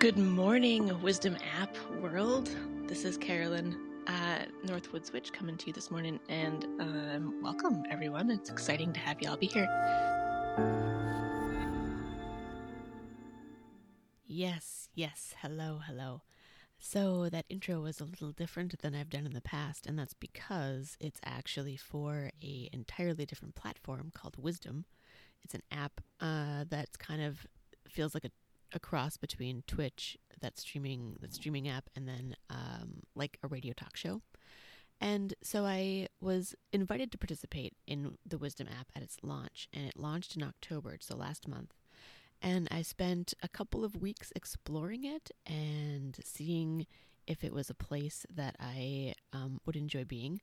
Good morning, Wisdom App world. This is Carolyn Northwood Switch coming to you this morning, and welcome everyone. It's exciting to have you all be here. Yes. Hello. So that intro was a little different than I've done in the past, and that's because it's actually for an entirely different platform called Wisdom. It's an app that's kind of feels like a cross between Twitch, that streaming app, and then like a radio talk show. And so I was invited to participate in the Wisdom app at its launch, and it launched in October, so last month. And I spent a couple of weeks exploring it and seeing if it was a place that I would enjoy being.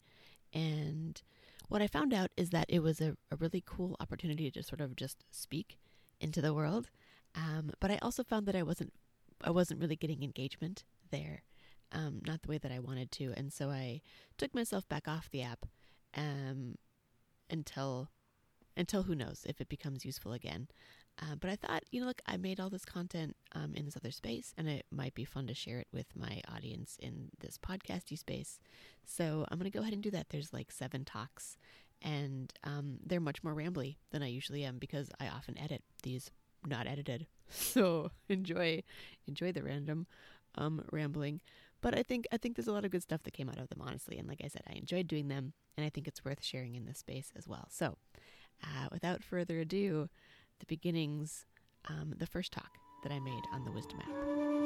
And what I found out is that it was a really cool opportunity to sort of just speak into the world. But I also found that I wasn't really getting engagement there, not the way that I wanted to. And so I took myself back off the app until who knows if it becomes useful again. But I thought, look, I made all this content in this other space, and it might be fun to share it with my audience in this podcasty space. So I'm going to go ahead and do that. There's like 7 talks, and they're much more rambly than I usually am because I often edit these, not edited. So enjoy the random rambling. But I think there's a lot of good stuff that came out of them, honestly. And like I said, I enjoyed doing them, and I think it's worth sharing in this space as well. So without further ado, the beginnings, the first talk that I made on the Wisdom app.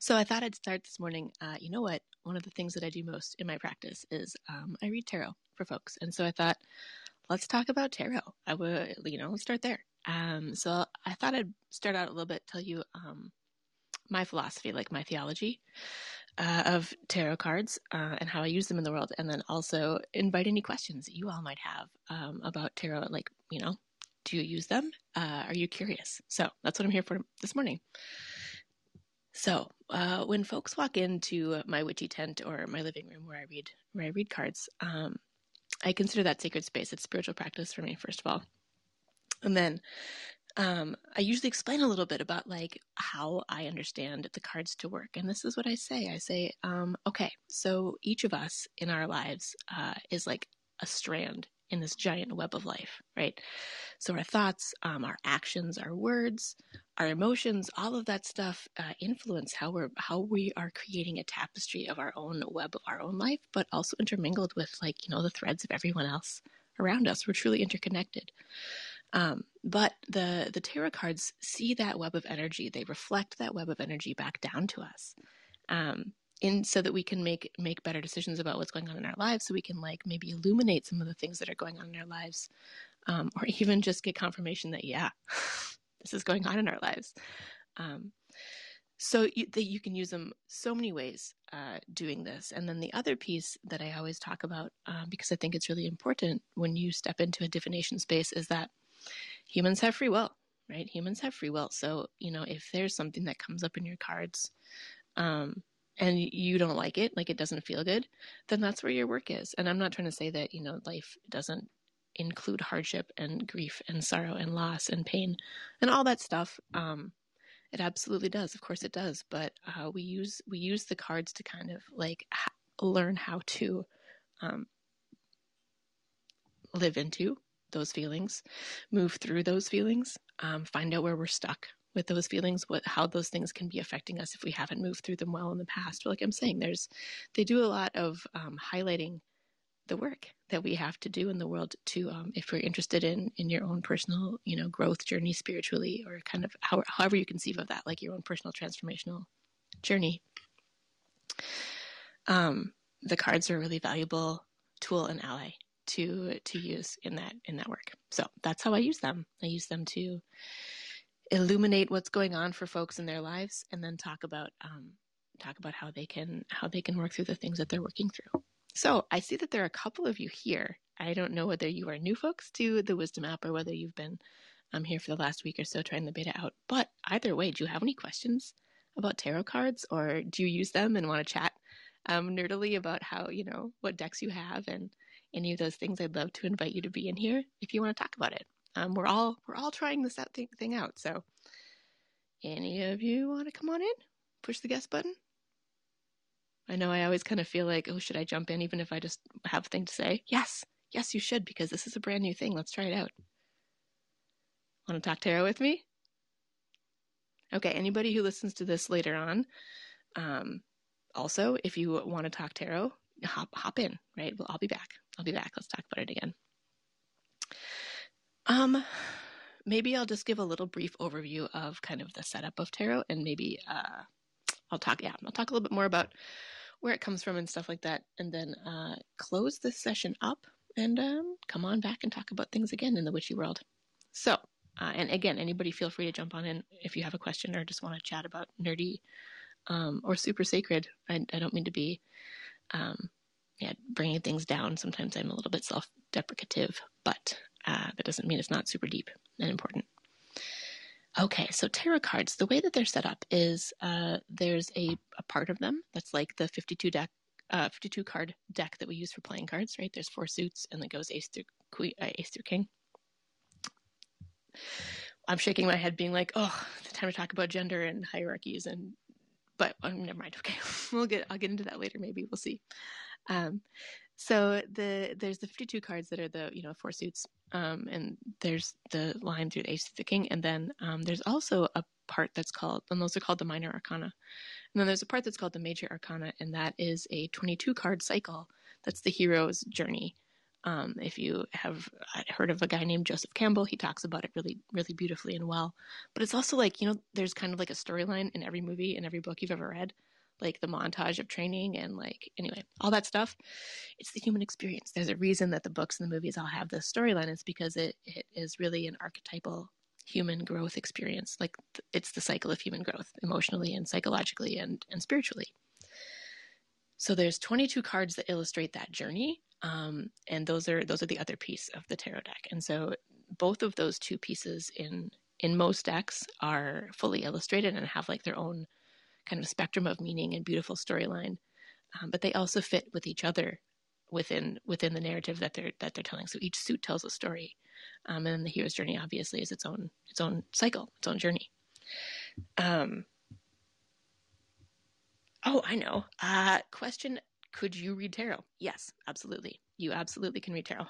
So I thought I'd start this morning. You know what? One of the things that I do most in my practice is I read tarot for folks. And so I thought, let's talk about tarot. Let's start there. So I thought I'd start out a little bit, tell you my philosophy, like my theology of tarot cards and how I use them in the world. And then also invite any questions that you all might have about tarot. Like, do you use them? Are you curious? So that's what I'm here for this morning. So when folks walk into my witchy tent or my living room where I read cards, I consider that sacred space. It's spiritual practice for me, first of all. And then I usually explain a little bit about like how I understand the cards to work. And this is what I say. I say, okay, so each of us in our lives is like a strand in this giant web of life, right? So our thoughts, our actions, our words, our emotions, all of that stuff influence how we are creating a tapestry of our own web of our own life, but also intermingled with the threads of everyone else around us. We're truly interconnected. But the tarot cards see that web of energy. They reflect that web of energy back down to us, so that we can make better decisions about what's going on in our lives. So we can maybe illuminate some of the things that are going on in our lives, or even just get confirmation that, yeah, this is going on in our lives. So you can use them so many ways doing this. And then the other piece that I always talk about, because I think it's really important when you step into a divination space, is that humans have free will, right? Humans have free will. So, if there's something that comes up in your cards and you don't like it doesn't feel good, then that's where your work is. And I'm not trying to say that, life doesn't include hardship and grief and sorrow and loss and pain and all that stuff. It absolutely does. Of course it does. But we use the cards to kind of learn how to live into those feelings, move through those feelings, find out where we're stuck with those feelings, how those things can be affecting us if we haven't moved through them well in the past. But like I'm saying, they do a lot of highlighting the work that we have to do in the world to, if you're interested in your own personal, growth journey spiritually, or kind of however you conceive of that, like your own personal transformational journey. The cards are a really valuable tool and ally to use in that work. So that's how I use them. I use them to illuminate what's going on for folks in their lives, and then talk about how they can work through the things that they're working through. So I see that there are a couple of you here. I don't know whether you are new folks to the Wisdom app or whether you've been here for the last week or so trying the beta out. But either way, do you have any questions about tarot cards, or do you use them and want to chat nerdily about how, you know, what decks you have and any of those things, I'd love to invite you to be in here if you want to talk about it. We're all trying this thing out. So any of you want to come on in? Push the guest button. I know I always kind of feel like, oh, should I jump in even if I just have a thing to say? Yes, you should, because this is a brand new thing. Let's try it out. Want to talk tarot with me? Okay, anybody who listens to this later on, also, if you want to talk tarot, hop in, right? Well, I'll be back. Let's talk about it again. Maybe I'll just give a little brief overview of kind of the setup of tarot, and maybe I'll talk a little bit more about where it comes from and stuff like that, and then close this session up and come on back and talk about things again in the witchy world. So, and again, anybody feel free to jump on in if you have a question or just want to chat about nerdy or super sacred. I don't mean to be bringing things down. Sometimes I'm a little bit self-deprecative, but that doesn't mean it's not super deep and important. Okay, so tarot cards, the way that they're set up is there's a part of them that's like the 52-card deck that we use for playing cards, right? There's four suits, and it goes ace through king. I'm shaking my head being like, oh, it's time to talk about gender and hierarchies, but never mind. Okay, I'll get into that later. Maybe we'll see. So there's the 52 cards that are the, you know, four suits. And there's the line through the ace to the king. And then there's also a part that's called, and those are called the minor arcana. And then there's a part that's called the major arcana. And that is a 22-card cycle. That's the hero's journey. If you have heard of a guy named Joseph Campbell, he talks about it really, really beautifully and well. But it's also like, you know, there's kind of like a storyline in every movie and every book you've ever read, like the montage of training and like, anyway, all that stuff. It's the human experience. There's a reason that the books and the movies all have this storyline. It's because it is really an archetypal human growth experience. Like it's the cycle of human growth emotionally and psychologically and spiritually. So there's 22 cards that illustrate that journey. And those are the other piece of the tarot deck. And so both of those two pieces in most decks are fully illustrated and have like their own kind of spectrum of meaning and beautiful storyline. But they also fit with each other within the narrative that they're telling. So each suit tells a story. And then the hero's journey obviously is its own cycle, its own journey. I know. Question. Could you read tarot? Yes, absolutely. You absolutely can read tarot.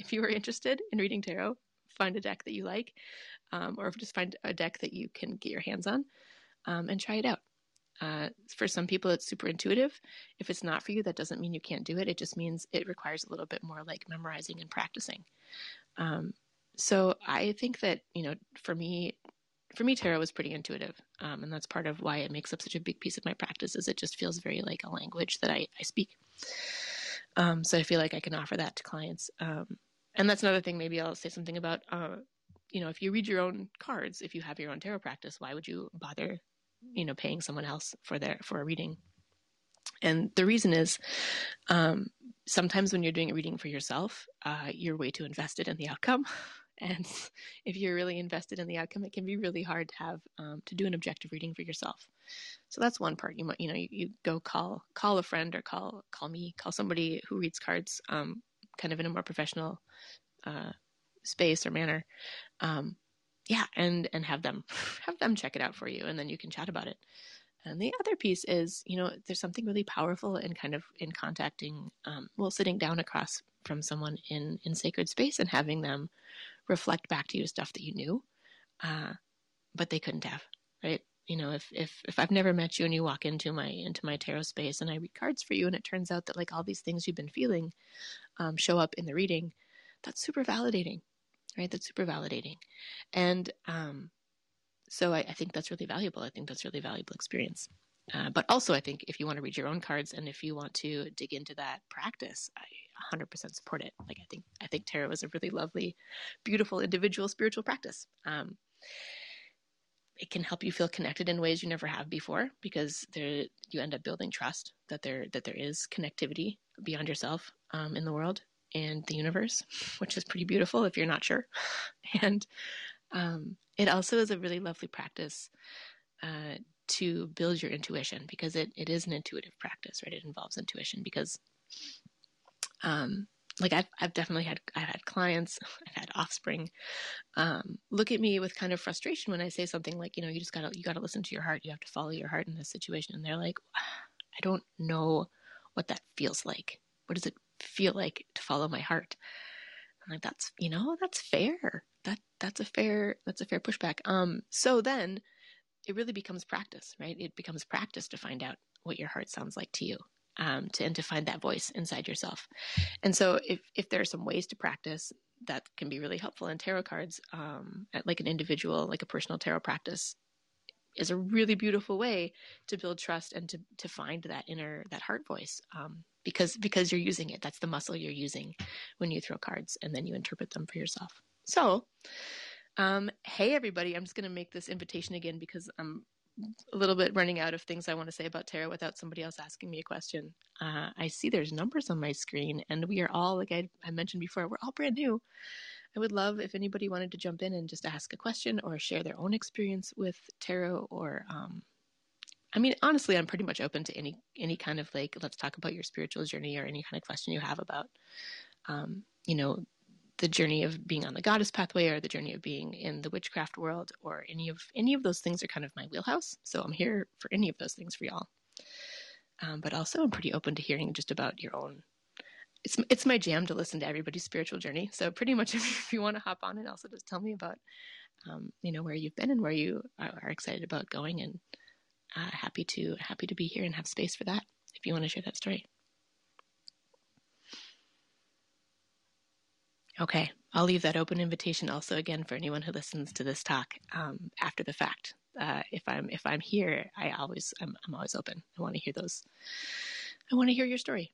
If you are interested in reading tarot, find a deck that you like, or just find a deck that you can get your hands on and try it out. For some people, it's super intuitive. If it's not for you, that doesn't mean you can't do it. It just means it requires a little bit more like memorizing and practicing. So I think that, you know, for me, tarot is pretty intuitive, and that's part of why it makes up such a big piece of my practice is it just feels very like a language that I speak. So I feel like I can offer that to clients. And that's another thing maybe I'll say something about, you know, if you read your own cards, if you have your own tarot practice, why would you bother, you know, paying someone else for a reading? And the reason is sometimes when you're doing a reading for yourself, you're way too invested in the outcome. And if you're really invested in the outcome, it can be really hard to have to do an objective reading for yourself. So that's one part. You might, you know, you go call a friend or call me, call somebody who reads cards, kind of in a more professional space or manner, and have them check it out for you, and then you can chat about it. And the other piece is, you know, there's something really powerful in kind of in contacting, sitting down across from someone in sacred space and having them reflect back to you stuff that you knew, but they couldn't have, right? You know, if I've never met you and you walk into my tarot space and I read cards for you and it turns out that like all these things you've been feeling show up in the reading, that's super validating, right? That's super validating. And so I think that's really valuable. I think that's a really valuable experience. But also I think if you want to read your own cards and if you want to dig into that practice, I 100% support it. Like I think tarot is a really lovely, beautiful, individual spiritual practice. It can help you feel connected in ways you never have before because you end up building trust that there is connectivity beyond yourself in the world and the universe, which is pretty beautiful if you're not sure. And it also is a really lovely practice to build your intuition, because it is an intuitive practice, right? It involves intuition because, like I've definitely had, I've had clients, I've had offspring, look at me with kind of frustration when I say something like, you know, you gotta listen to your heart. You have to follow your heart in this situation. And they're like, I don't know what that feels like. What does it feel like to follow my heart? I'm like, that's fair. That's a fair pushback. So then it really becomes practice, right? It becomes practice to find out what your heart sounds like to you. To find that voice inside yourself. And so if there are some ways to practice that can be really helpful, and tarot cards, like a personal tarot practice is a really beautiful way to build trust and to find that heart voice. Because you're using it, that's the muscle you're using when you throw cards and then you interpret them for yourself. So, hey everybody, I'm just going to make this invitation again because I'm a little bit running out of things I want to say about tarot without somebody else asking me a question. I see there's numbers on my screen, and we are all, like I mentioned before, we're all brand new. I would love if anybody wanted to jump in and just ask a question or share their own experience with tarot, or, I mean, honestly, I'm pretty much open to any kind of, like, let's talk about your spiritual journey, or any kind of question you have about, the journey of being on the goddess pathway, or the journey of being in the witchcraft world, or any of those things are kind of my wheelhouse. So I'm here for any of those things for y'all. But also I'm pretty open to hearing just about your own. It's my jam to listen to everybody's spiritual journey. So pretty much if you want to hop on and also just tell me about, where you've been and where you are excited about going, and happy to be here and have space for that if you want to share that story. Okay, I'll leave that open invitation also again for anyone who listens to this talk after the fact. If I'm here, I'm always open. I want to hear those. I want to hear your story.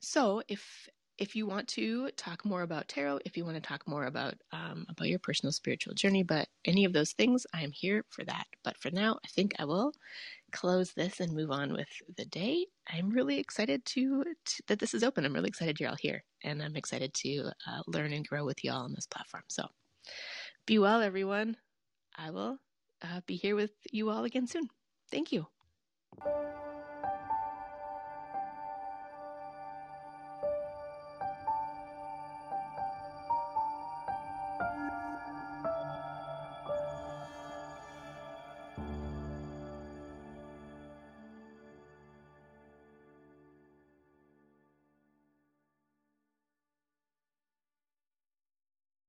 So if you want to talk more about tarot, if you want to talk more about your personal spiritual journey, but any of those things, I am here for that. But for now, I think I will close this and move on with the day. I'm really excited that this is open. I'm really excited you're all here, and I'm excited to learn and grow with you all on this platform. So be well, everyone. I will be here with you all again soon. Thank you.